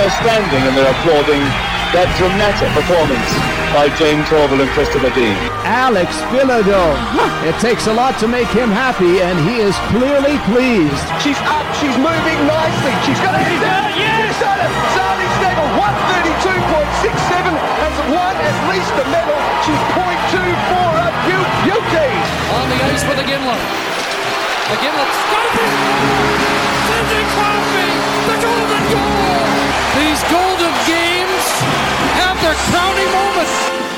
they're standing and they're applauding that dramatic performance by James Orville and Christopher Dean. Alex Bilodeau. It takes a lot to make him happy, and he is clearly pleased. She's up, she's moving nicely. She's got it. Yes! Sally Snaggle, 132.67, has won at least the medal. She's 0.24 up. Beauty! On the ice for the Gimlet. The Gimlet scoping! Cindy Crosby! The golden goal! These golden games have their crowning moments!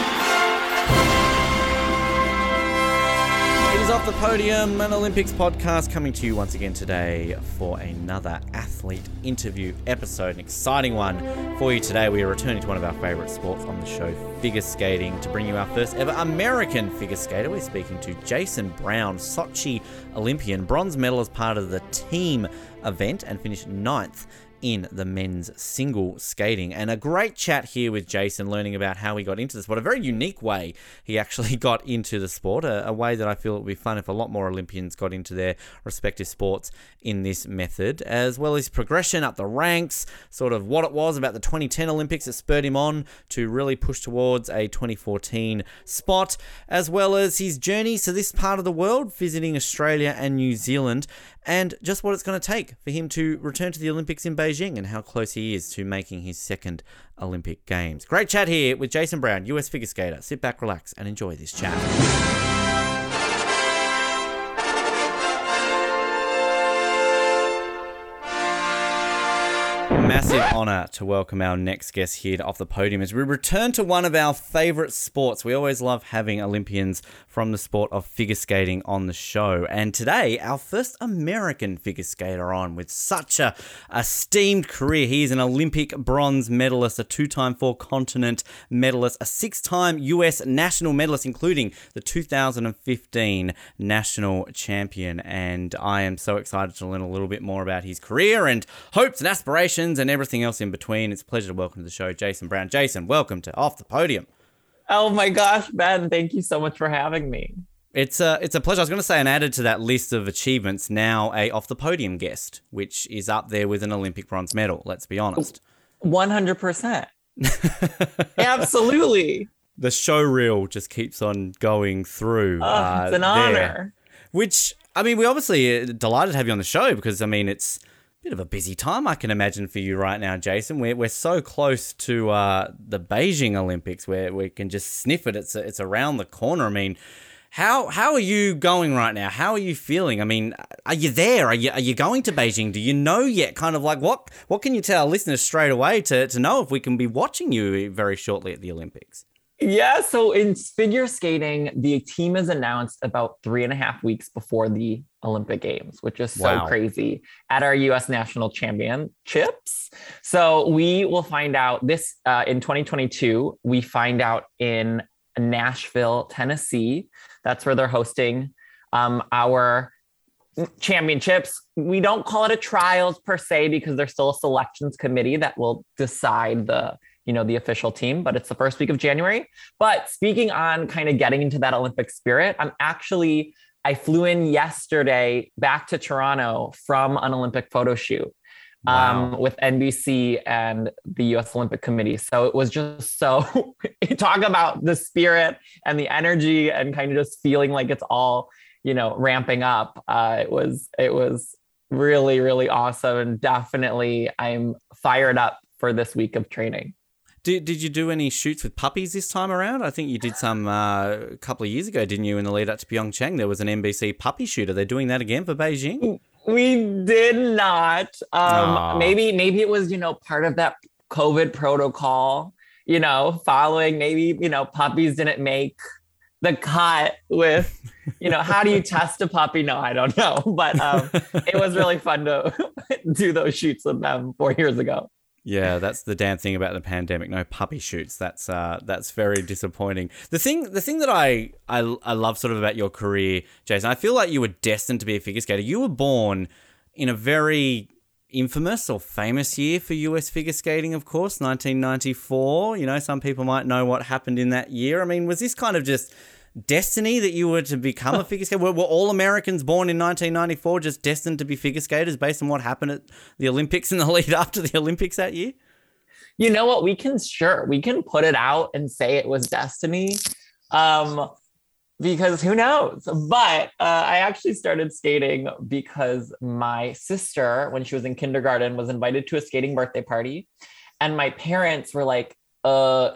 It is Off the Podium, an Olympics podcast, coming to you once again today for another athlete interview episode. An exciting one for you today. We are returning to one of our favourite sports on the show, figure skating, to bring you our first ever American figure skater. We're speaking to Jason Brown, Sochi Olympian, bronze medal as part of the team event, and finished ninth in the men's single skating. And a great chat here with Jason, learning about how he got into the sport, a very unique way he actually got into the sport, a way that I feel would be fun if a lot more Olympians got into their respective sports in this method, as well as progression up the ranks, sort of what it was about the 2010 Olympics that spurred him on to really push towards a 2014 spot, as well as his journey to this part of the world, visiting Australia and New Zealand, and just what it's going to take for him to return to the Olympics in Beijing and how close he is to making his second Olympic Games. Great chat here with Jason Brown, US figure skater. Sit back, relax, and enjoy this chat. Massive honour to welcome our next guest here to Off the Podium as we return to one of our favourite sports. We always love having Olympians from the sport of figure skating on the show. And today, our first American figure skater on with such a esteemed career. He is an Olympic bronze medalist, a two-time four-continent medalist, a six-time US national medalist, including the 2015 national champion. And I am so excited to learn a little bit more about his career and hopes and aspirations and everything else in between. It's a pleasure to welcome to the show, Jason Brown. Jason, welcome to Off the Podium. Oh my gosh, Ben, thank you so much for having me. It's a pleasure. I was going to say, and added to that list of achievements, now a Off the Podium guest, which is up there with an Olympic bronze medal, let's be honest. 100%. Absolutely. The showreel just keeps on going through. It's an honor. There. Which, I mean, we're obviously delighted to have you on the show because, I mean, it's bit of a busy time, I can imagine, for you right now, Jason. We're so close to the Beijing Olympics, where we can just sniff it. It's around the corner. I mean, how are you going right now? How are you feeling? I mean, are you there? Are you going to Beijing? Do you know yet? Kind of like what can you tell our listeners straight away to know if we can be watching you very shortly at the Olympics? Yeah, so in figure skating, the team is announced about 3.5 weeks before the Olympic Games, which is so crazy, at our U.S. national championships. So we will find out this in 2022. We find out in Nashville, Tennessee. That's where they're hosting our championships. We don't call it a trials per se because there's still a selections committee that will decide the official team, but it's the first week of January. But speaking on kind of getting into that Olympic spirit, I flew in yesterday back to Toronto from an Olympic photo shoot with NBC and the U.S. Olympic Committee. So it was just so talk about the spirit and the energy and kind of just feeling like it's all, ramping up. It was really, really awesome. And definitely I'm fired up for this week of training. Did you do any shoots with puppies this time around? I think you did some a couple of years ago, didn't you, in the lead up to Pyeongchang? There was an NBC puppy shoot. Are they doing that again for Beijing? We did not. Maybe it was, part of that COVID protocol, following, puppies didn't make the cut with, how do you test a puppy? No, I don't know. But it was really fun to do those shoots with them 4 years ago. Yeah, that's the damn thing about the pandemic. No puppy shoots. That's very disappointing. The thing that I love sort of about your career, Jason, I feel like you were destined to be a figure skater. You were born in a very infamous or famous year for US figure skating, of course, 1994. Some people might know what happened in that year. I mean, was this kind of just destiny that you were to become a figure skater? Were all Americans born in 1994 just destined to be figure skaters based on what happened at the Olympics in the lead up to the Olympics that year? you know what, we can put it out and say it was destiny, because who knows? But I actually started skating because my sister, when she was in kindergarten, was invited to a skating birthday party. And my parents were like,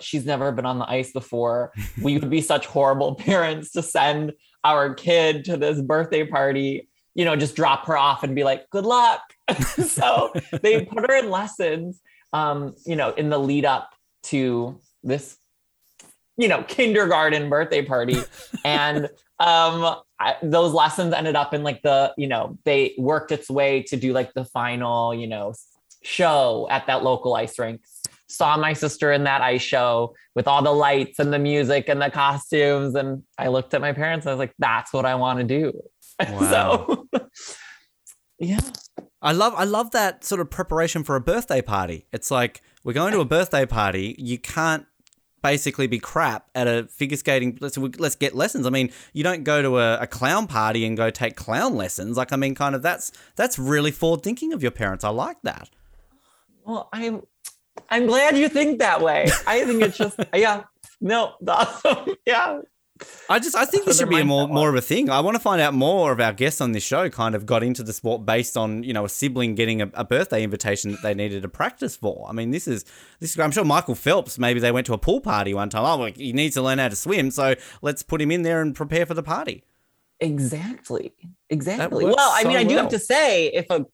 she's never been on the ice before. We would be such horrible parents to send our kid to this birthday party, you know, just drop her off and be like, good luck. So they put her in lessons, you know, in the lead up to this, you know, kindergarten birthday party. And those lessons ended up in like the, you know, they worked its way to do like the final, you know, show at that local ice rink. Saw my sister in that ice show with all the lights and the music and the costumes. And I looked at my parents and I was like, that's what I want to do. Wow. So, yeah. I love that sort of preparation for a birthday party. It's like, we're going to a birthday party. You can't basically be crap at a figure skating. Let's get lessons. I mean, you don't go to a clown party and go take clown lessons. Like, I mean, kind of that's really forward thinking of your parents. I like that. Well, I'm glad you think that way. I think it's just, yeah, no, awesome, yeah. I think this should be more of a thing. I want to find out more of our guests on this show kind of got into the sport based on, you know, a sibling getting a birthday invitation that they needed to practice for. I mean, this is. I'm sure Michael Phelps, maybe they went to a pool party one time. Oh, well, he needs to learn how to swim, so let's put him in there and prepare for the party. Exactly. Well, I mean, so I do have to say, if a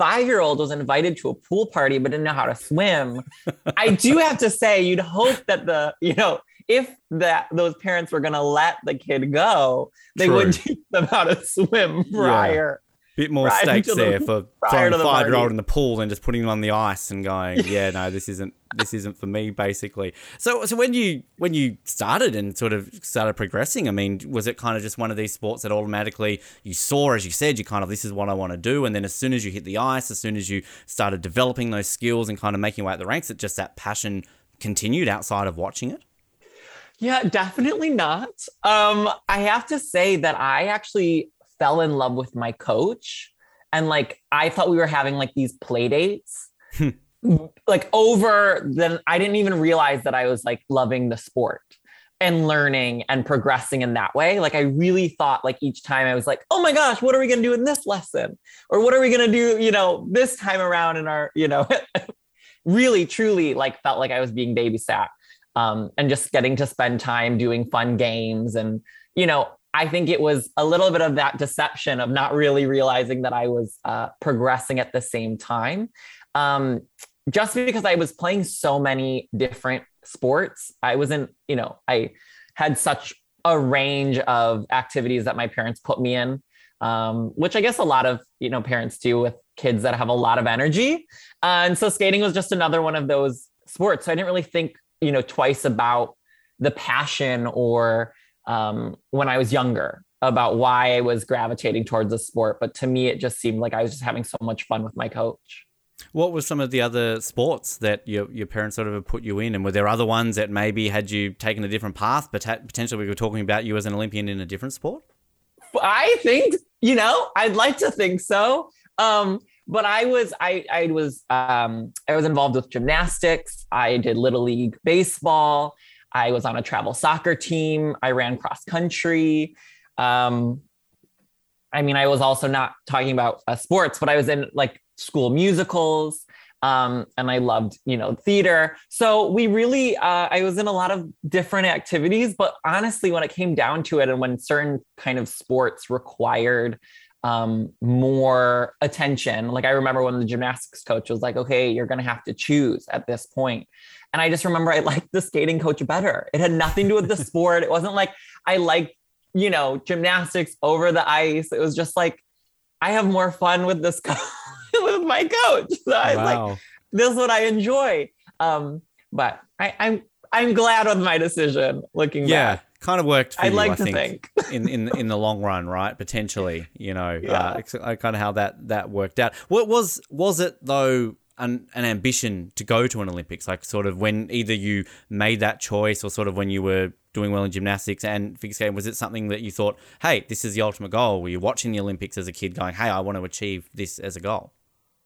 5-year-old was invited to a pool party but didn't know how to swim, I do have to say, you'd hope that if those parents were going to let the kid go, they would teach them how to swim prior. Yeah. Bit more stakes there for throwing a 5-year-old in the pool and just putting them on the ice and going, yeah, no, this isn't for me, basically. So when you started and sort of started progressing, I mean, was it kind of just one of these sports that automatically you saw, as you said, you kind of, this is what I want to do, and then as soon as you hit the ice, as soon as you started developing those skills and kind of making way up the ranks, it just, that passion continued outside of watching it? Yeah, definitely not. I have to say that I actually fell in love with my coach, and like, I thought we were having like these play dates. Like, over then, I didn't even realize that I was like loving the sport and learning and progressing in that way. Like, I really thought like each time I was like, oh my gosh, what are we going to do in this lesson? Or what are we going to do, you know, this time around in our, you know, really truly like felt like I was being babysat, and just getting to spend time doing fun games. And, you know, I think it was a little bit of that deception of not really realizing that I was progressing at the same time. Just because I was playing so many different sports, I had such a range of activities that my parents put me in, which I guess a lot of, you know, parents do with kids that have a lot of energy. And so skating was just another one of those sports. So I didn't really think, you know, twice about the passion or when I was younger about why I was gravitating towards a sport. But to me, it just seemed like I was just having so much fun with my coach. What were some of the other sports that your parents sort of put you in? And were there other ones that maybe had you taken a different path, but potentially we were talking about you as an Olympian in a different sport? I think, you know, I'd like to think so. But I was involved with gymnastics. I did Little League baseball. I was on a travel soccer team. I ran cross country. I mean, I was also not talking about sports, but I was in like school musicals, and I loved, you know, theater. So we really, I was in a lot of different activities, but honestly, when it came down to it, and when certain kind of sports required more attention, like I remember when the gymnastics coach was like, okay, you're going to have to choose at this point. And I just remember I liked the skating coach better. It had nothing to do with the sport. It wasn't like I liked, you know, gymnastics over the ice. It was just like, I have more fun with this with my coach. So I was like, this is what I enjoy. But I'm glad with my decision looking back. Kind of worked for you, I think. in the long run, right? Potentially, you know, kind of how that worked out. What was it though? An ambition to go to an Olympics, like sort of when either you made that choice or sort of when you were doing well in gymnastics and figure skating, was it something that you thought, hey, this is the ultimate goal? Were you watching the Olympics as a kid going, hey, I want to achieve this as a goal?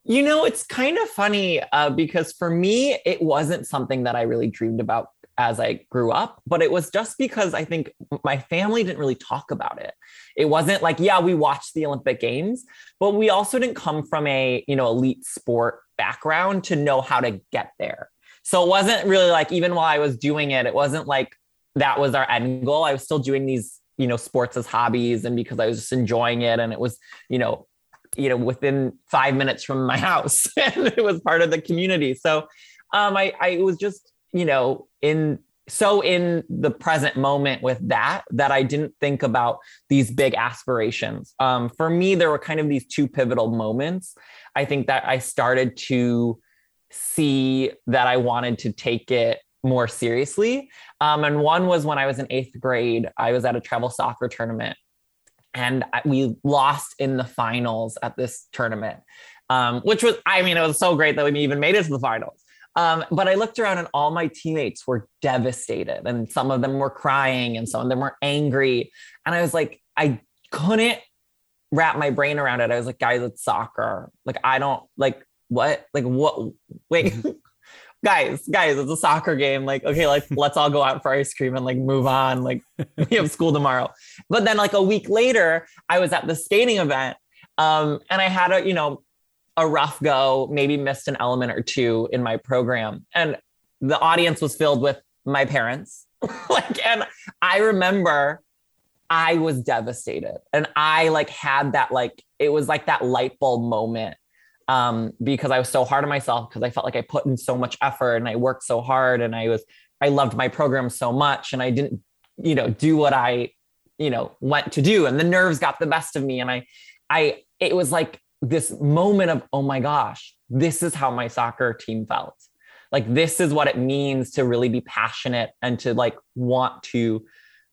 You know, it's kind of funny because for me, it wasn't something that I really dreamed about as I grew up, but it was just because I think my family didn't really talk about it. It wasn't like, yeah, we watched the Olympic Games, but we also didn't come from a, you know, elite sport background to know how to get there. So it wasn't really like, even while I was doing it, it wasn't like that was our end goal. I was still doing these, you know, sports as hobbies, and because I was just enjoying it, and it was, you know, within 5 minutes from my house, and it was part of the community. So I was just, you know, in the present moment with that I didn't think about these big aspirations. For me, there were kind of these two pivotal moments. I think that I started to see that I wanted to take it more seriously. And one was when I was in 8th grade, I was at a travel soccer tournament, and we lost in the finals at this tournament, which was, I mean, it was so great that we even made it to the finals. But I looked around and all my teammates were devastated, and some of them were crying and some of them were angry. And I was like, I couldn't wrap my brain around it. I was like, guys, it's soccer. Like, I don't like what, like what, wait, guys, it's a soccer game. Like, okay, like let's all go out for ice cream and like move on. Like we have school tomorrow. But then like a week later, I was at the skating event and I had a rough go, maybe missed an element or two in my program. And the audience was filled with my parents. And I remember I was devastated, and I had that, it was like that light bulb moment because I was so hard on myself, because I felt like I put in so much effort and I worked so hard, and I loved my program so much, and I didn't, do what I, went to do, and the nerves got the best of me. And it was like this moment of, oh my gosh, this is how my soccer team felt. Like, this is what it means to really be passionate and to want to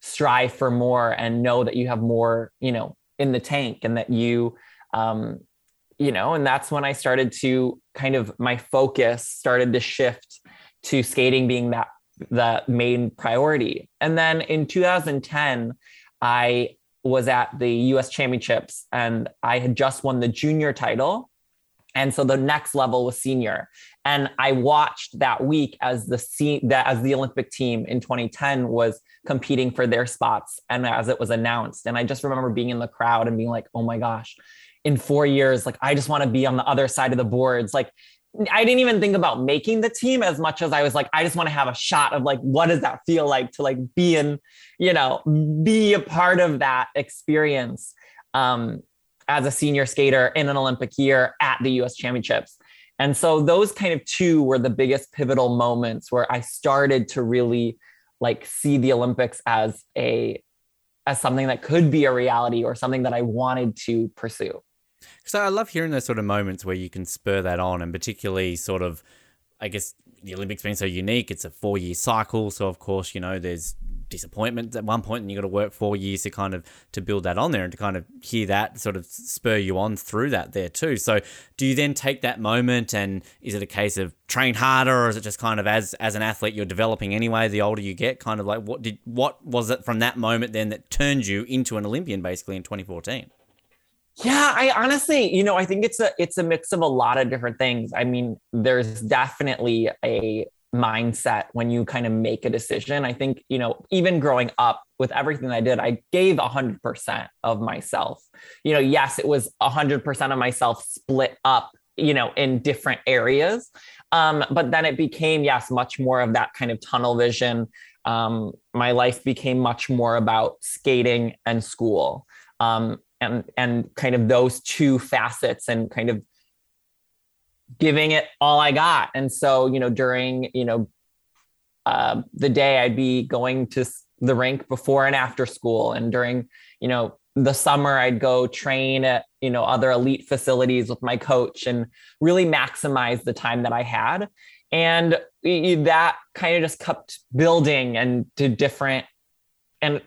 strive for more and know that you have more, in the tank, and that you, and that's when I started to my focus started to shift to skating being the main priority. And then in 2010, I was at the US Championships, and I had just won the junior title. And so the next level was senior. And I watched that week as the Olympic team in 2010 was competing for their spots, and as it was announced. And I just remember being in the crowd and being like, oh my gosh, in 4 years, I just want to be on the other side of the boards. I didn't even think about making the team as much as I was I just want to have a shot of what does that feel like to be in, be a part of that experience as a senior skater in an Olympic year at the US Championships. And so those two were the biggest pivotal moments where I started to really see the Olympics as as something that could be a reality or something that I wanted to pursue. So I love hearing those sort of moments where you can spur that on, and particularly sort of, I guess, the Olympics being so unique, it's a 4-year cycle. So of course, there's disappointment at one point, and you got to work 4 years to build that on there, and to hear that sort of spur you on through that there too. So do you then take that moment, and is it a case of train harder, or is it just as an athlete you're developing anyway, the older you get, what was it from that moment then that turned you into an Olympian basically in 2014? Yeah, I honestly, I think it's a mix of a lot of different things. I mean, there's definitely a mindset when you make a decision. I think, even growing up with everything I did, I gave 100% of myself. Yes, it was 100% of myself split up, in different areas. But then it became, yes, much more of that tunnel vision. My life became much more about skating and school. And those two facets, and giving it all I got. And so, during, the day, I'd be going to the rink before and after school. And during, the summer, I'd go train at, other elite facilities with my coach, and really maximize the time that I had. And that just kept building and to different, and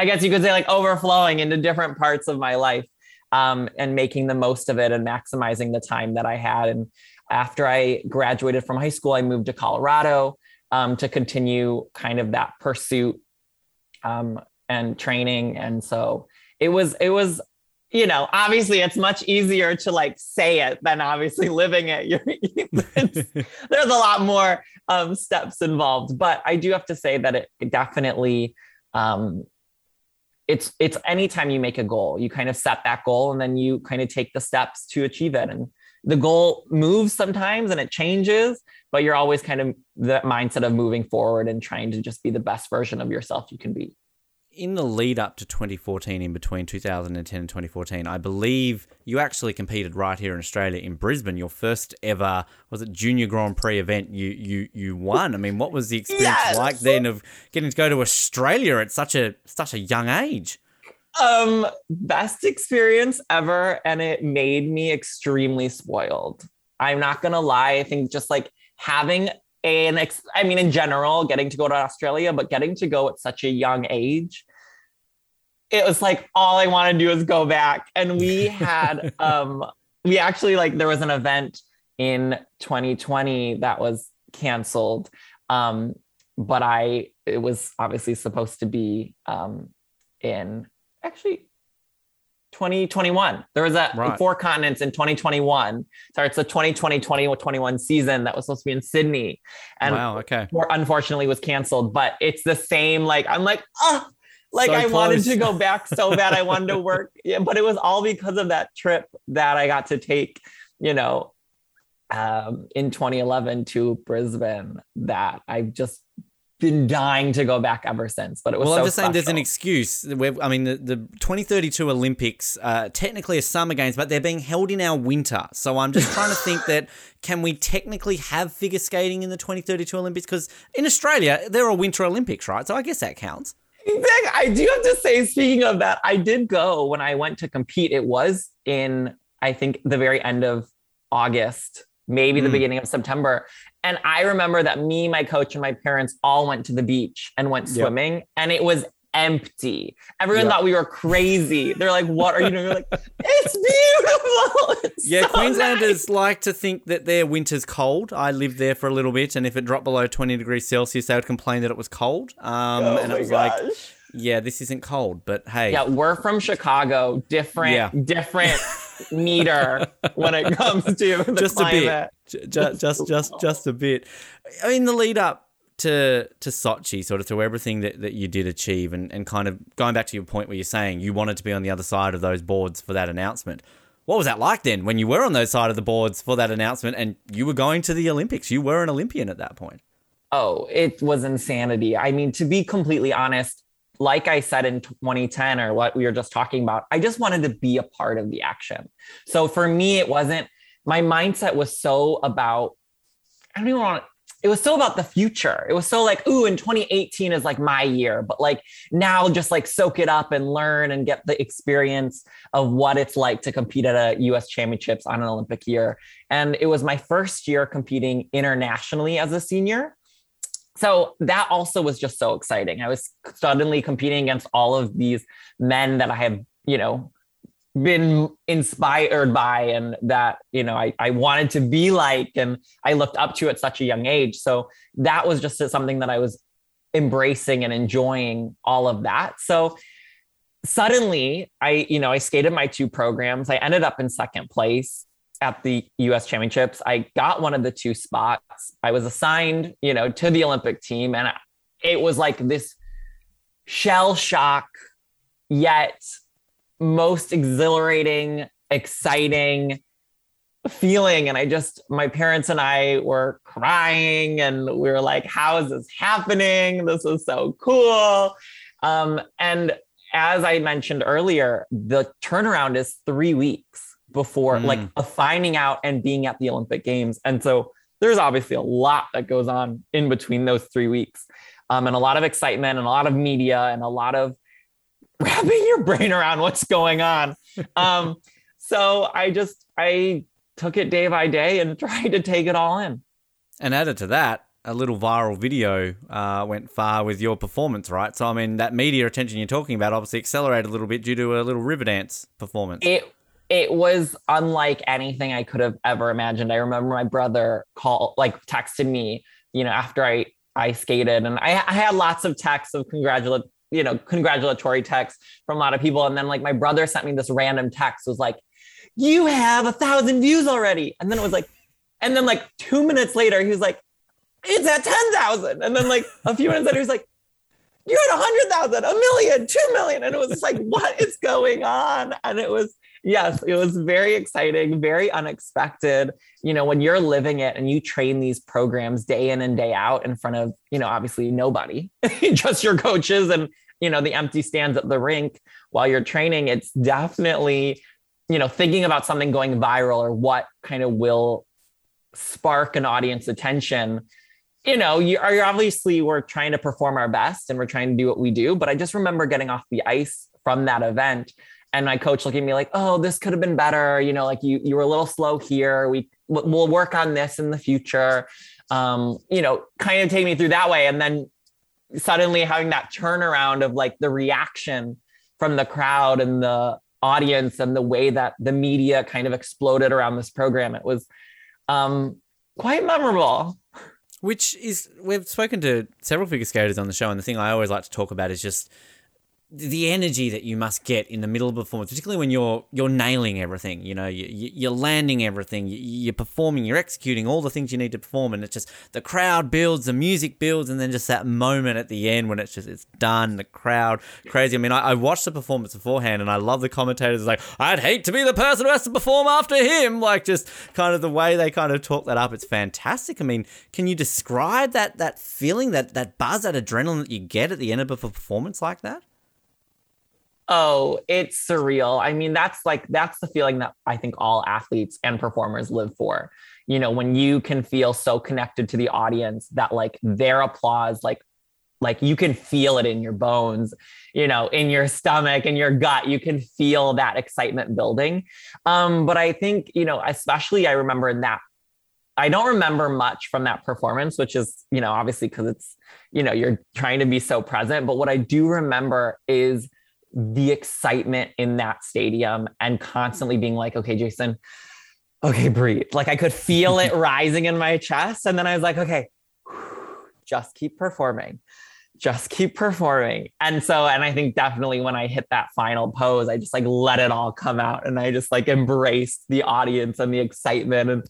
I guess you could say overflowing into different parts of my life, and making the most of it and maximizing the time that I had. And after I graduated from high school, I moved to Colorado to continue that pursuit and training. And so it was you know, obviously it's much easier to like say it than obviously living it. There's a lot more steps involved, but I do have to say that it definitely, it's anytime you make a goal, you kind of set that goal and then you kind of take the steps to achieve it. And the goal moves sometimes and it changes, but you're always kind of that mindset of moving forward and trying to just be the best version of yourself you can be. In the lead up to 2014, in between 2010 and 2014, I believe you actually competed right here in Australia in Brisbane. Your first ever, was it Junior Grand Prix event you won? I mean, what was the experience like then of getting to go to Australia at such a young age? Best experience ever, and it made me extremely spoiled. I'm not going to lie. I think just like having in general, getting to go to Australia, but getting to go at such a young age, it was like, all I want to do is go back. And we had, we actually like, there was an event in 2020 that was canceled. But it was obviously supposed to be, in actually 2021. There was four continents in 2021. Sorry, it's the 2020-2021 season that was supposed to be in Sydney. And unfortunately was canceled, but it's the same. Like, I'm like, wanted to go back so bad. I wanted to work. Yeah, but it was all because of that trip that I got to take, you know, in 2011 to Brisbane that I've just been dying to go back ever since, but it was so special. Well, I'm just saying there's an excuse. The 2032 Olympics technically are Summer Games, but they're being held in our winter. So I'm just trying to think that can we technically have figure skating in the 2032 Olympics? Because in Australia, there are Winter Olympics, right? So I guess that counts. Exactly. I do have to say, speaking of that, I did go when I went to compete. It was in, I think, the very end of August, maybe the beginning of September. And I remember that me, my coach, and my parents all went to the beach and went swimming, and it was empty. Everyone thought we were crazy. They're like, what are you doing? You're like, it's beautiful. It's so Queenslanders nice. Like to think that their winter's cold. I lived there for a little bit, and if it dropped below 20 degrees Celsius, they would complain that it was cold. And it was like, yeah, this isn't cold, but hey. Yeah, we're from Chicago. Different meter when it comes to the just climate. A bit. Just a bit. I mean, the lead up to Sochi, sort of through everything that you did achieve and kind of going back to your point where you're saying you wanted to be on the other side of those boards for that announcement. What was that like then when you were on those side of the boards for that announcement and you were going to the Olympics? You were an Olympian at that point. Oh, it was insanity. I mean, to be completely honest, like I said in 2010 or what we were just talking about, I just wanted to be a part of the action. So for me, my mindset was so about, it was so about the future. It was so like, ooh, and 2018 is like my year, but like now just like soak it up and learn and get the experience of what it's like to compete at a US championships on an Olympic year. And it was my first year competing internationally as a senior. So that also was just so exciting. I was suddenly competing against all of these men that I have, you know, been inspired by and that, you know, I wanted to be like, and I looked up to at such a young age. So that was just something that I was embracing and enjoying all of that. So suddenly I skated my two programs. I ended up in second place at the US championships. I got one of the two spots. I was assigned, you know, to the Olympic team. And it was like this shell shock, yet most exhilarating, exciting feeling. And my parents and I were crying and we were like, how is this happening? This is so cool. And as I mentioned earlier, the turnaround is 3 weeks before finding out and being at the Olympic Games. And so there's obviously a lot that goes on in between those 3 weeks, and a lot of excitement and a lot of media and a lot of wrapping your brain around what's going on. So I took it day by day and tried to take it all in. And added to that, a little viral video went far with your performance, right? So, I mean, that media attention you're talking about obviously accelerated a little bit due to a little Riverdance performance. It was unlike anything I could have ever imagined. I remember my brother texted me, you know, after I skated, and I had lots of texts of congratulatory you know, congratulatory texts from a lot of people. And then like my brother sent me this random text, was like, you have 1,000 views already. And then it was like, and then like 2 minutes later, he was like, it's at 10,000. And then like a few minutes later, he's like, you had 100,000, 1 million, 2 million. And it was just like, what is going on? And it was, yes, it was very exciting, very unexpected. You know, when you're living it and you train these programs day in and day out in front of, you know, obviously nobody, just your coaches and, you know, the empty stands at the rink while you're training, it's definitely, you know, thinking about something going viral or what kind of will spark an audience attention. You know, you're obviously, we're trying to perform our best and we're trying to do what we do. But I just remember getting off the ice from that event and my coach looking at me like, oh, this could have been better. You know, like you were a little slow here. We'll work on this in the future. You know, kind of take me through that way. And then suddenly having that turnaround of like the reaction from the crowd and the audience and the way that the media kind of exploded around this program. It was quite memorable. Which is, we've spoken to several figure skaters on the show, and the thing I always like to talk about is just the energy that you must get in the middle of a performance, particularly when you're nailing everything, you know, you're landing everything, you're performing, you're executing all the things you need to perform, and it's just the crowd builds, the music builds, and then just that moment at the end when it's just, it's done, the crowd, crazy. I mean, I watched the performance beforehand, and I love the commentators like, I'd hate to be the person who has to perform after him, like just kind of the way they kind of talk that up, it's fantastic. I mean, can you describe that feeling, that buzz, that adrenaline that you get at the end of a performance like that? Oh, it's surreal. I mean, that's the feeling that I think all athletes and performers live for. You know, when you can feel so connected to the audience that like their applause, like you can feel it in your bones, you know, in your stomach, in your gut, you can feel that excitement building. But I think, you know, especially I remember in that, I don't remember much from that performance, which is, you know, obviously because it's, you know, you're trying to be so present. But what I do remember is the excitement in that stadium and constantly being like, okay, Jason, okay, breathe. Like I could feel it rising in my chest. And then I was like, okay, just keep performing. Just keep performing. And so, and I think definitely when I hit that final pose, I just like let it all come out. And I just like embraced the audience and the excitement. And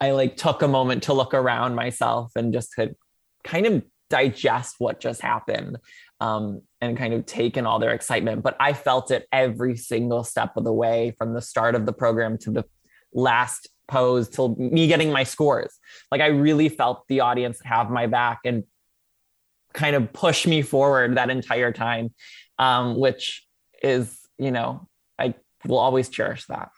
I like took a moment to look around myself and just could kind of digest what just happened. And kind of taken all their excitement, but I felt it every single step of the way from the start of the program to the last pose till me getting my scores. Like I really felt the audience have my back and kind of push me forward that entire time, which is, you know, I will always cherish that.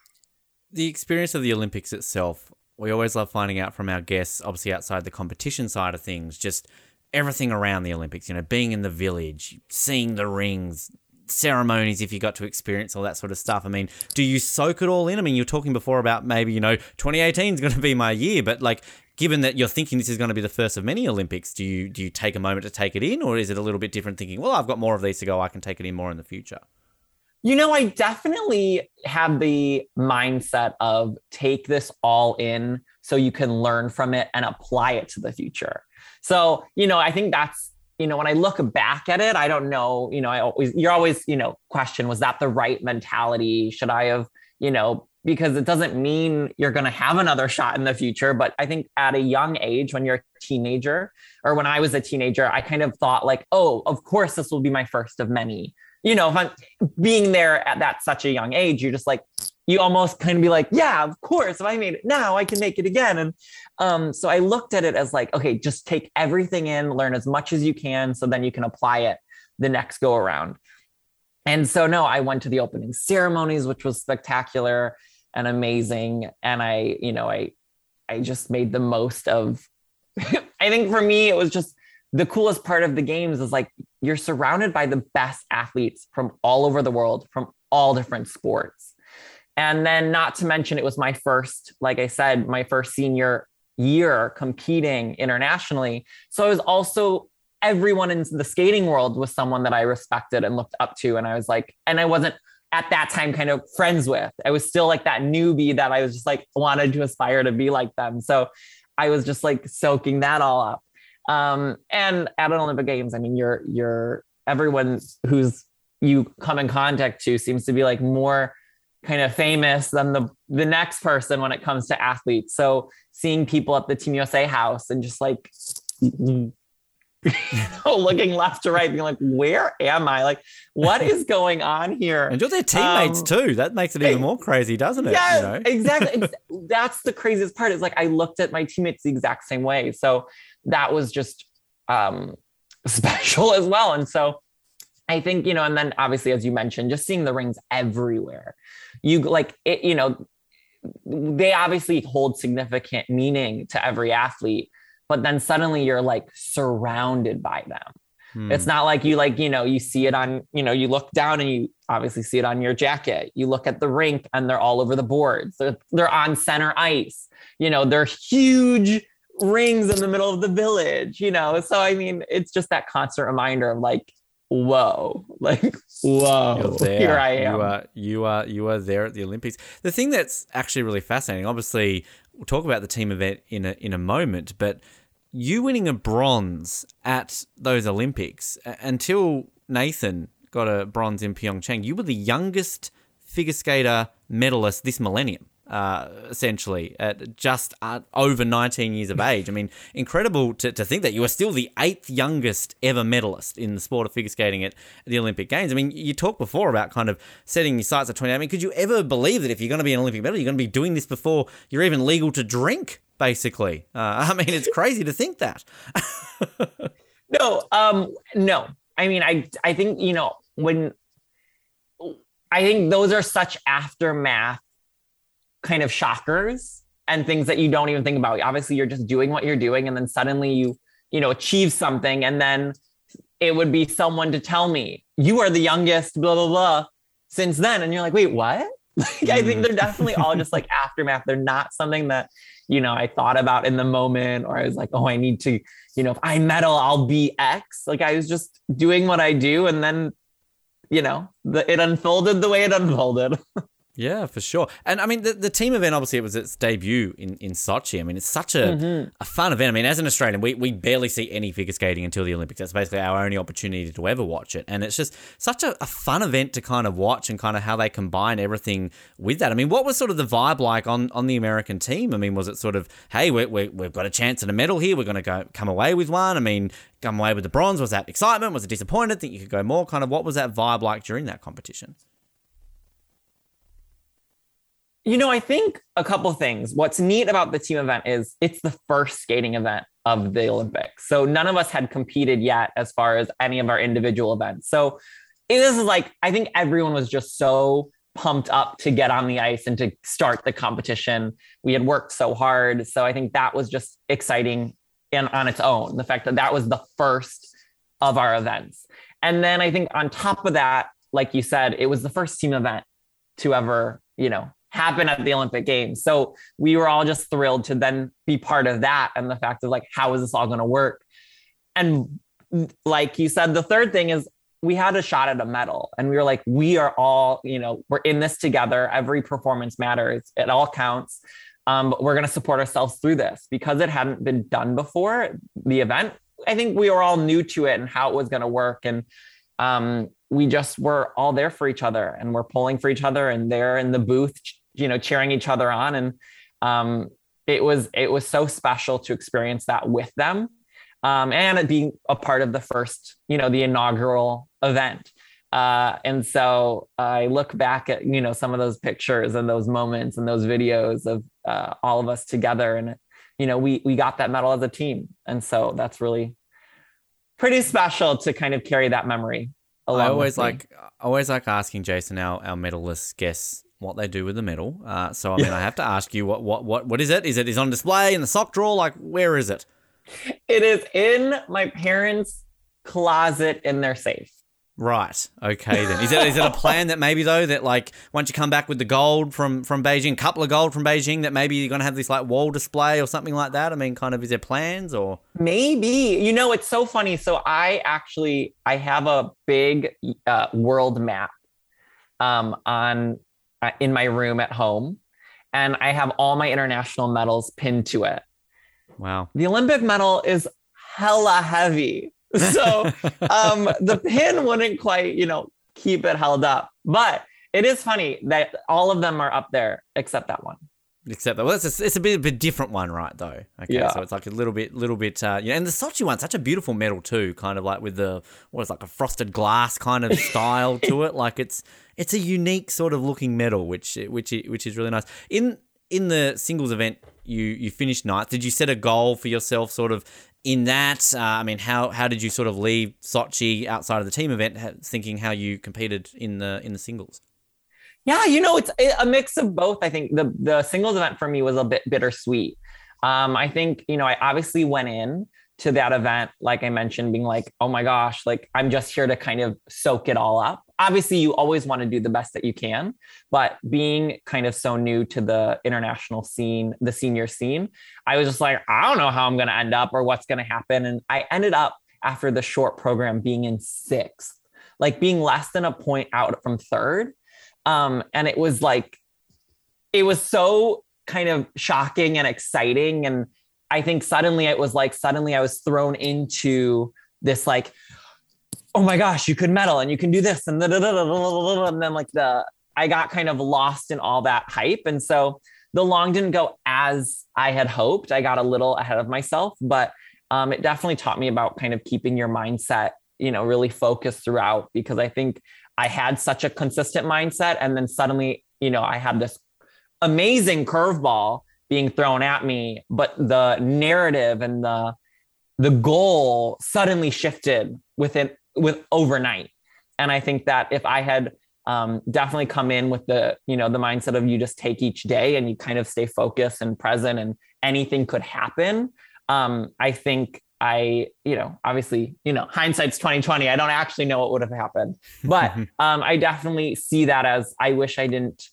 The experience of the Olympics itself, we always love finding out from our guests, obviously outside the competition side of things, just everything around the Olympics, you know, being in the village, seeing the rings, ceremonies, if you got to experience all that sort of stuff. I mean, do you soak it all in? I mean, you're talking before about maybe, you know, 2018 is going to be my year, but like, given that you're thinking this is going to be the first of many Olympics, do you take a moment to take it in, or is it a little bit different thinking, well, I've got more of these to go, I can take it in more in the future? You know, I definitely have the mindset of take this all in so you can learn from it and apply it to the future. So, you know, I think that's, you know, when I look back at it, I don't know, you know, you're always, you know, question, was that the right mentality? Should I have, you know, because it doesn't mean you're going to have another shot in the future. But I think at a young age, when you're a teenager, or when I was a teenager, I kind of thought like, oh, of course, this will be my first of many. You know, if I'm being there at that such a young age, you're just like, you almost kind of be like, yeah, of course, if I made it now, I can make it again. And so I looked at it as like, okay, just take everything in, learn as much as you can, so then you can apply it the next go around. And so, no, I went to the opening ceremonies, which was spectacular and amazing. And I, you know, I just made the most of, I think for me, it was just the coolest part of the games is like, you're surrounded by the best athletes from all over the world, from all different sports. And then not to mention, it was my first, like I said, my first senior year competing internationally. So I was also, everyone in the skating world was someone that I respected and looked up to. And I was like, and I wasn't at that time kind of friends with, I was still like that newbie that I was just like, wanted to aspire to be like them. So I was just like soaking that all up. And at an Olympic Games, I mean, you're everyone who's you come in contact to seems to be like more kind of famous than the next person when it comes to athletes. So seeing people at the Team USA house and just like looking left to right being like, where am I? Like, what is going on here? And just their teammates too. That makes it even more crazy, doesn't it? Yeah, you know? Exactly. That's the craziest part. It's like, I looked at my teammates the exact same way. So that was just special as well. And so I think, you know, and then obviously, as you mentioned, just seeing the rings everywhere, you like it, you know, they obviously hold significant meaning to every athlete, but then suddenly you're like surrounded by them. It's not like you like, you know, you see it on, you know, you look down and you obviously see it on your jacket. You look at the rink and they're all over the boards. They're on center ice, you know, they're huge rings in the middle of the village, you know? So, I mean, it's just that constant reminder of like, whoa, like, whoa, here I am. You are there at the Olympics. The thing that's actually really fascinating, obviously we'll talk about the team event in a moment, but you winning a bronze at those Olympics, until Nathan got a bronze in Pyeongchang, you were the youngest figure skater medalist this millennium, essentially, at just over 19 years of age. I mean, incredible to think that you were still the 8th youngest ever medalist in the sport of figure skating at the Olympic Games. I mean, you talked before about kind of setting your sights at 28. I mean, could you ever believe that if you're going to be an Olympic medal, you're going to be doing this before you're even legal to drink? Basically, I mean, it's crazy to think that. No. I mean, I think, you know, I think those are such aftermath kind of shockers and things that you don't even think about. Obviously, you're just doing what you're doing, and then suddenly you know, achieve something, and then it would be someone to tell me you are the youngest, blah blah blah, since then, and you're like, wait, what? Like, I think they're definitely all just like aftermath. They're not something that, you know, I thought about in the moment, or I was like, oh, I need to, you know, if I medal, I'll be X. Like, I was just doing what I do. And then, you know, it unfolded the way it unfolded. Yeah, for sure. And I mean, the team event, obviously, it was its debut in Sochi. I mean, it's such a fun event. I mean, as an Australian, we barely see any figure skating until the Olympics. That's basically our only opportunity to ever watch it. And it's just such a fun event to kind of watch, and kind of how they combine everything with that. I mean, what was sort of the vibe like on the American team? I mean, was it sort of, hey, we've got a chance at a medal here. We're going to come away with one. I mean, come away with the bronze. Was that excitement? Was it disappointed? Think you could go more? Kind of what was that vibe like during that competition? You know, I think a couple things. What's neat about the team event is it's the first skating event of the Olympics. So none of us had competed yet as far as any of our individual events. So this is like, I think everyone was just so pumped up to get on the ice and to start the competition. We had worked so hard. So I think that was just exciting and on its own. The fact that that was the first of our events. And then I think on top of that, like you said, it was the first team event to ever, you know, happen at the Olympic Games. So we were all just thrilled to then be part of that, and the fact of like, how is this all going to work? And like you said, the third thing is we had a shot at a medal, and we were like, we are all, you know, we're in this together. Every performance matters. It all counts. But we're going to support ourselves through this, because it hadn't been done before the event. I think we were all new to it and how it was going to work. And we just were all there for each other, and we're pulling for each other, and they're in the booth, you know, cheering each other on. And it was so special to experience that with them, and it being a part of the first, you know, the inaugural event. And so I look back at, you know, some of those pictures and those moments and those videos of all of us together. And, you know, we got that medal as a team. And so that's really pretty special to kind of carry that memory along. I always like asking Jason, our medalist guests, what they do with the medal. So I mean, I have to ask you, what is it? Is it on display in the sock drawer? Like, where is it? It is in my parents' closet in their safe. Right. Okay then. Is it a plan that maybe though, that like once you come back with the gold from Beijing, a couple of gold from Beijing, that maybe you're gonna have this like wall display or something like that? I mean, kind of, is there plans or? Maybe. You know, it's so funny. So I have a big world map in my room at home, and I have all my international medals pinned to it. Wow. The Olympic medal is hella heavy. So the pin wouldn't quite, you know, keep it held up. But it is funny that all of them are up there except that one. Except that, well, it's a bit of a different one, right? Though, okay, yeah. So it's like a little bit, you know. And the Sochi one's such a beautiful medal too, kind of like with the what is like a frosted glass kind of style to it. Like it's a unique sort of looking medal, which is really nice. In the singles event, you finished ninth. Did you set a goal for yourself, sort of in that? I mean, how did you sort of leave Sochi outside of the team event, thinking how you competed in the singles? Yeah, you know, it's a mix of both. I think the singles event for me was a bit bittersweet. I think, you know, I obviously went in to that event, like I mentioned, being like, oh my gosh, like I'm just here to kind of soak it all up. Obviously, you always want to do the best that you can, but being kind of so new to the international scene, the senior scene, I was just like, I don't know how I'm going to end up or what's going to happen. And I ended up after the short program being in sixth, like being less than a point out from third. And it was like, it was so kind of shocking and exciting. And I think suddenly I was thrown into this, like, oh my gosh, you could medal and you can do this. And then like I got kind of lost in all that hype. And so the long didn't go as I had hoped. I got a little ahead of myself, but it definitely taught me about kind of keeping your mindset, you know, really focused throughout, because I think I had such a consistent mindset, and then suddenly, you know, I had this amazing curveball being thrown at me, but the narrative and the goal suddenly shifted with overnight. And I think that if I had definitely come in with the, you know, the mindset of you just take each day and you kind of stay focused and present and anything could happen, I think I, you know, obviously, you know, hindsight's 2020. I don't actually know what would have happened, but I definitely see that as I wish I didn't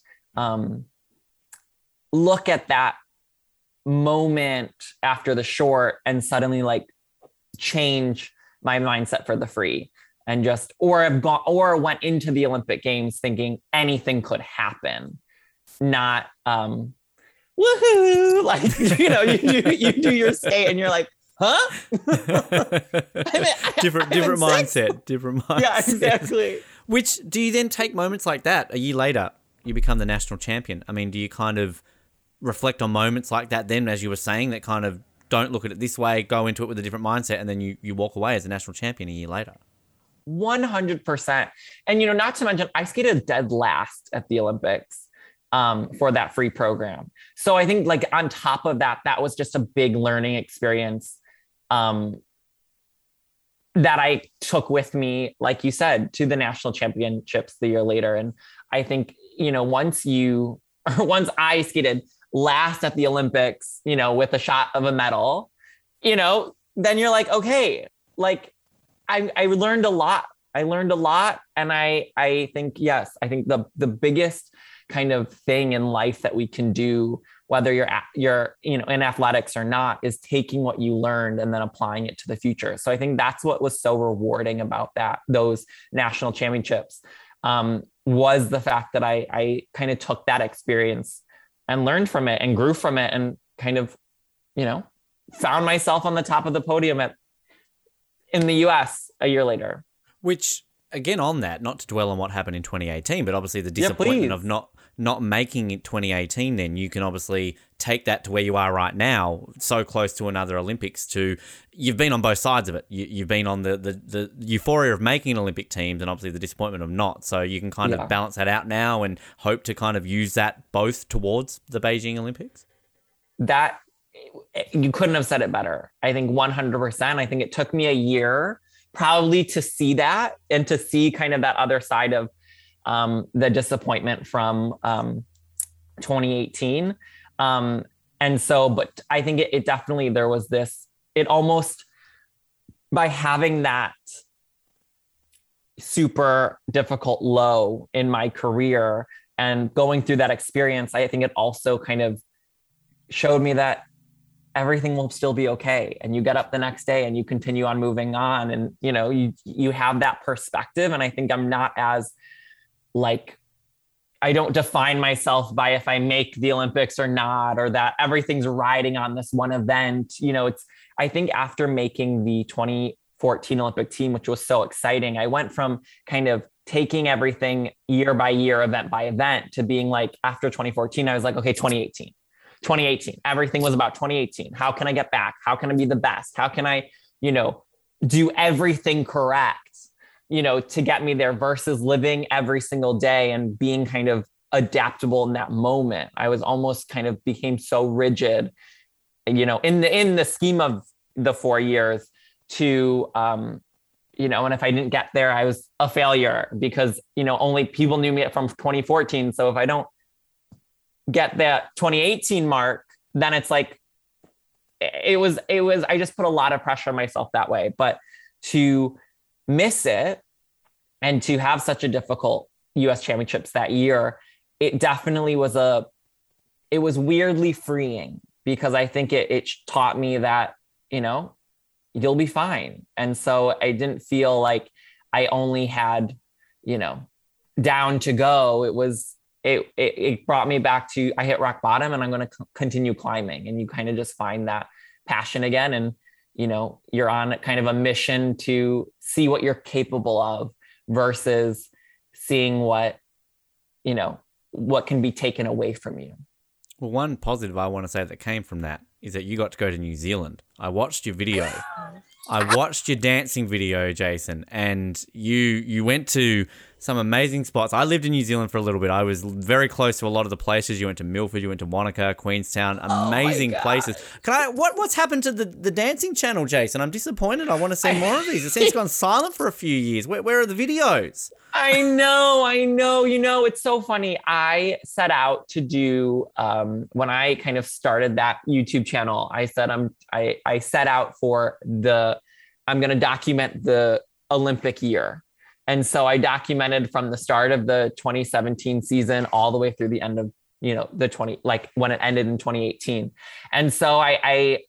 look at that moment after the short and suddenly like change my mindset for the free and just, or have gone or went into the Olympic Games thinking anything could happen, not woohoo, like, you know, you do your skate and you're like, huh? different mindset. Different mindset. Yeah, exactly. Which do you then take moments like that a year later? You become the national champion. I mean, do you kind of reflect on moments like that then, as you were saying, that kind of don't look at it this way, go into it with a different mindset, and then you walk away as a national champion a year later? 100%. And, you know, not to mention, I skated dead last at the Olympics for that free program. So I think, like, on top of that, that was just a big learning experience that I took with me, like you said, to the national championships the year later. And I think, you know, once I skated last at the Olympics, you know, with a shot of a medal, you know, then you're like, okay, like I learned a lot. I learned a lot. And I think, yes, I think the biggest kind of thing in life that we can do, whether you're, you know, in athletics or not, is taking what you learned and then applying it to the future. So I think that's what was so rewarding about that, those national championships, was the fact that I kind of took that experience and learned from it and grew from it and kind of, you know, found myself on the top of the podium in the US a year later. Which, again, on that, not to dwell on what happened in 2018, but obviously the disappointment of not making it 2018, then you can obviously take that to where you are right now, so close to another Olympics, to you've been on both sides of it. You've been on the euphoria of making an Olympic team and obviously the disappointment of not. So you can kind of balance that out now and hope to kind of use that both towards the Beijing Olympics. That, you couldn't have said it better. I think 100%. I think it took me a year probably to see that and to see kind of that other side of the disappointment from 2018. And so, but I think it definitely, there was this, it almost, by having that super difficult low in my career and going through that experience, I think it also kind of showed me that everything will still be okay. And you get up the next day and you continue on moving on. And, you know, you have that perspective. And I think I'm not as, like, I don't define myself by if I make the Olympics or not, or that everything's riding on this one event. You know, it's, I think after making the 20, 14 Olympic team, which was so exciting. I went from kind of taking everything year by year, event by event, to being like, after 2014, I was like, okay, 2018, everything was about 2018. How can I get back? How can I be the best? How can I, you know, do everything correct, you know, to get me there, versus living every single day and being kind of adaptable in that moment. I was almost kind of became so rigid, you know, in the scheme of the 4 years to, you know, and if I didn't get there, I was a failure because, you know, only people knew me from 2014. So if I don't get that 2018 mark, then it's like, I just put a lot of pressure on myself that way. But to miss it and to have such a difficult US championships that year, it definitely was it was weirdly freeing, because I think it taught me that, you know, you'll be fine. And so I didn't feel like I only had, you know, down to go. It brought me back to, I hit rock bottom and I'm going to continue climbing. And you kind of just find that passion again. And, you know, you're on kind of a mission to see what you're capable of versus seeing what, you know, what can be taken away from you. Well, one positive I want to say that came from that is that you got to go to New Zealand. I watched your video. I watched your dancing video, Jason, and you went to some amazing spots. I lived in New Zealand for a little bit. I was very close to a lot of the places. You went to Milford, you went to Wanaka, Queenstown, amazing places. What's happened to the dancing channel, Jason? I'm disappointed. I want to see more of these. It seems gone silent for a few years. Where are the videos? I know. You know, it's so funny. I set out to do, when I kind of started that YouTube channel, I said, I set out for I'm going to document the Olympic year. And so I documented from the start of the 2017 season all the way through the end of, you know, when it ended in 2018. And so I,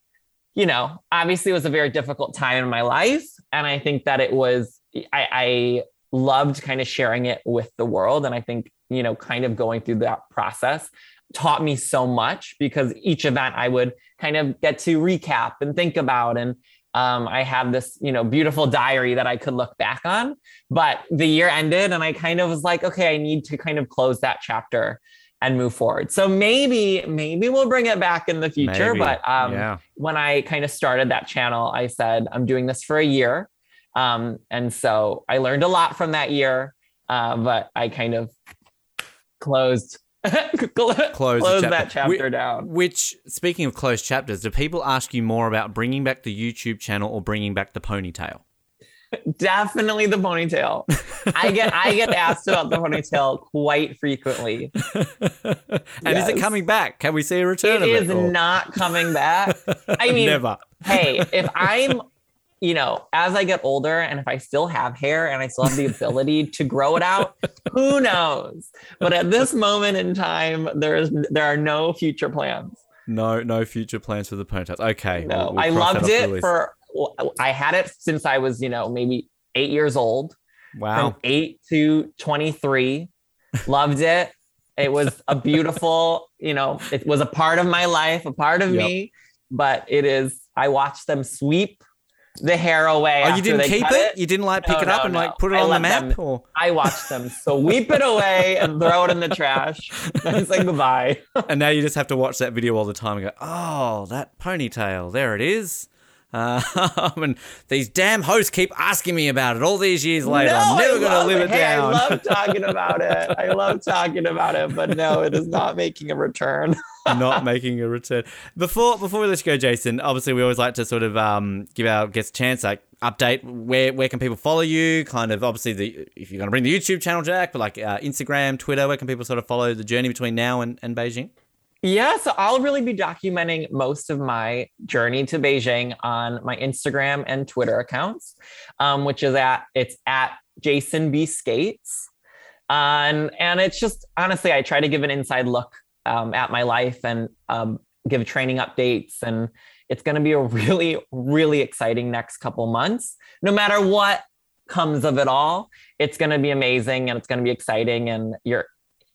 you know, obviously it was a very difficult time in my life. And I think that it was, I loved kind of sharing it with the world. And I think, you know, kind of going through that process taught me so much, because each event I would kind of get to recap and think about. And I have this, you know, beautiful diary that I could look back on. But the year ended and I kind of was like, okay, I need to kind of close that chapter and move forward. So maybe we'll bring it back in the future. Maybe. But When I kind of started that channel, I said, I'm doing this for a year. And so I learned a lot from that year, but I kind of closed that chapter down. Which, speaking of closed chapters, do people ask you more about bringing back the YouTube channel or bringing back the ponytail? Definitely the ponytail. I get asked about the ponytail quite frequently. And yes. Is it coming back? Can we see a return of it? It is not coming back. I mean, never. Hey, if I'm, you know, as I get older and if I still have hair and I still have the ability to grow it out, who knows? But at this moment in time, there are no future plans. No future plans for the ponytail. Okay. No, we'll I loved it for, I had it since I was, you know, maybe 8 years old. Wow. From 8 to 23. Loved it. It was a beautiful, you know, it was a part of my life, a part of me, but I watched them sweep the hair away. Oh, you didn't keep it? You didn't like pick it up and like put it on the map? Or? I watched them sweep it away and throw it in the trash. And it's like, goodbye. And now you just have to watch that video all the time and go, oh, that ponytail, there it is. And these damn hosts keep asking me about it all these years later. I'm never going to live it down. I love talking about it, but no, it is not making a return. Not making a return. Before we let you go, Jason, obviously we always like to sort of give our guests a chance, like update where can people follow you, kind of obviously if you're going to bring the YouTube channel, Jack, but like Instagram, Twitter, where can people sort of follow the journey between now and Beijing? Yeah, so I'll really be documenting most of my journey to Beijing on my Instagram and Twitter accounts, which is at Jason B. Skates. And it's just, honestly, I try to give an inside look at my life and give training updates. And it's going to be a really, really exciting next couple months. No matter what comes of it all, it's going to be amazing and it's going to be exciting. And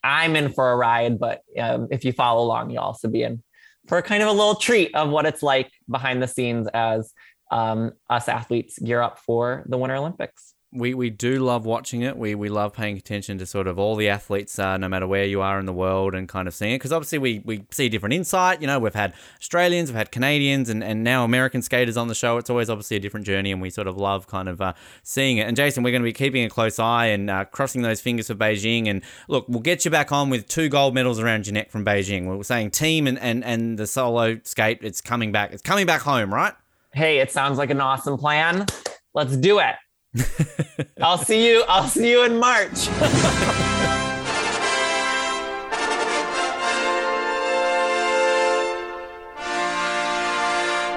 I'm in for a ride, but if you follow along, you'll also be in for kind of a little treat of what it's like behind the scenes as us athletes gear up for the Winter Olympics. We do love watching it. We love paying attention to sort of all the athletes, no matter where you are in the world, and kind of seeing it. Because obviously we see different insight. You know, we've had Australians, we've had Canadians, and now American skaters on the show. It's always obviously a different journey, and we sort of love kind of seeing it. And Jason, we're going to be keeping a close eye and crossing those fingers for Beijing. And look, we'll get you back on with 2 gold medals around your neck from Beijing. We're saying team and the solo skate, it's coming back. It's coming back home, right? Hey, it sounds like an awesome plan. Let's do it. I'll see you in March.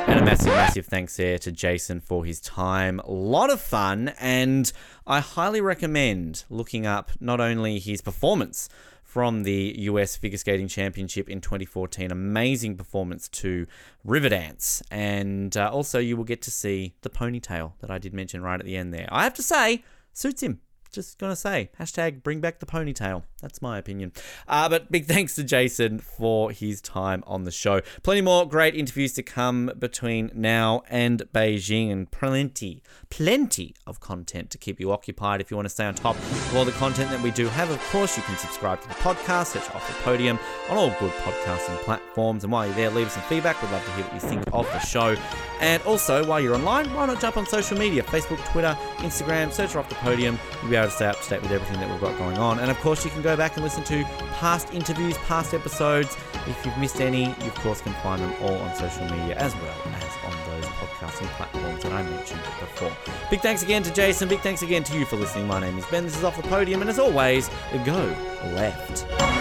And a massive thanks there to Jason for his time. A lot of fun, and I highly recommend looking up not only his performance from the US Figure Skating Championship in 2014. Amazing performance to Riverdance. And also you will get to see the ponytail that I did mention right at the end there. I have to say, suits him. Just going to say, hashtag bring back the ponytail. That's my opinion. But big thanks to Jason for his time on the show. Plenty more great interviews to come between now and Beijing, and plenty of content to keep you occupied if you want to stay on top of all the content that we do have. Of course, you can subscribe to the podcast, search Off the Podium on all good podcasting platforms. And while you're there, leave us some feedback. We'd love to hear what you think of the show. And also, while you're online, why not jump on social media, Facebook, Twitter, Instagram, search Off the Podium. You'll be able to stay up to date with everything that we've got going on. And of course, you can go back and listen to past interviews, past episodes. If you've missed any, you of course can find them all on social media as well as on those podcasting platforms that I mentioned before. Big thanks again to Jason. Big thanks again to you for listening. My name is Ben. This is Off the Podium. And as always, go left.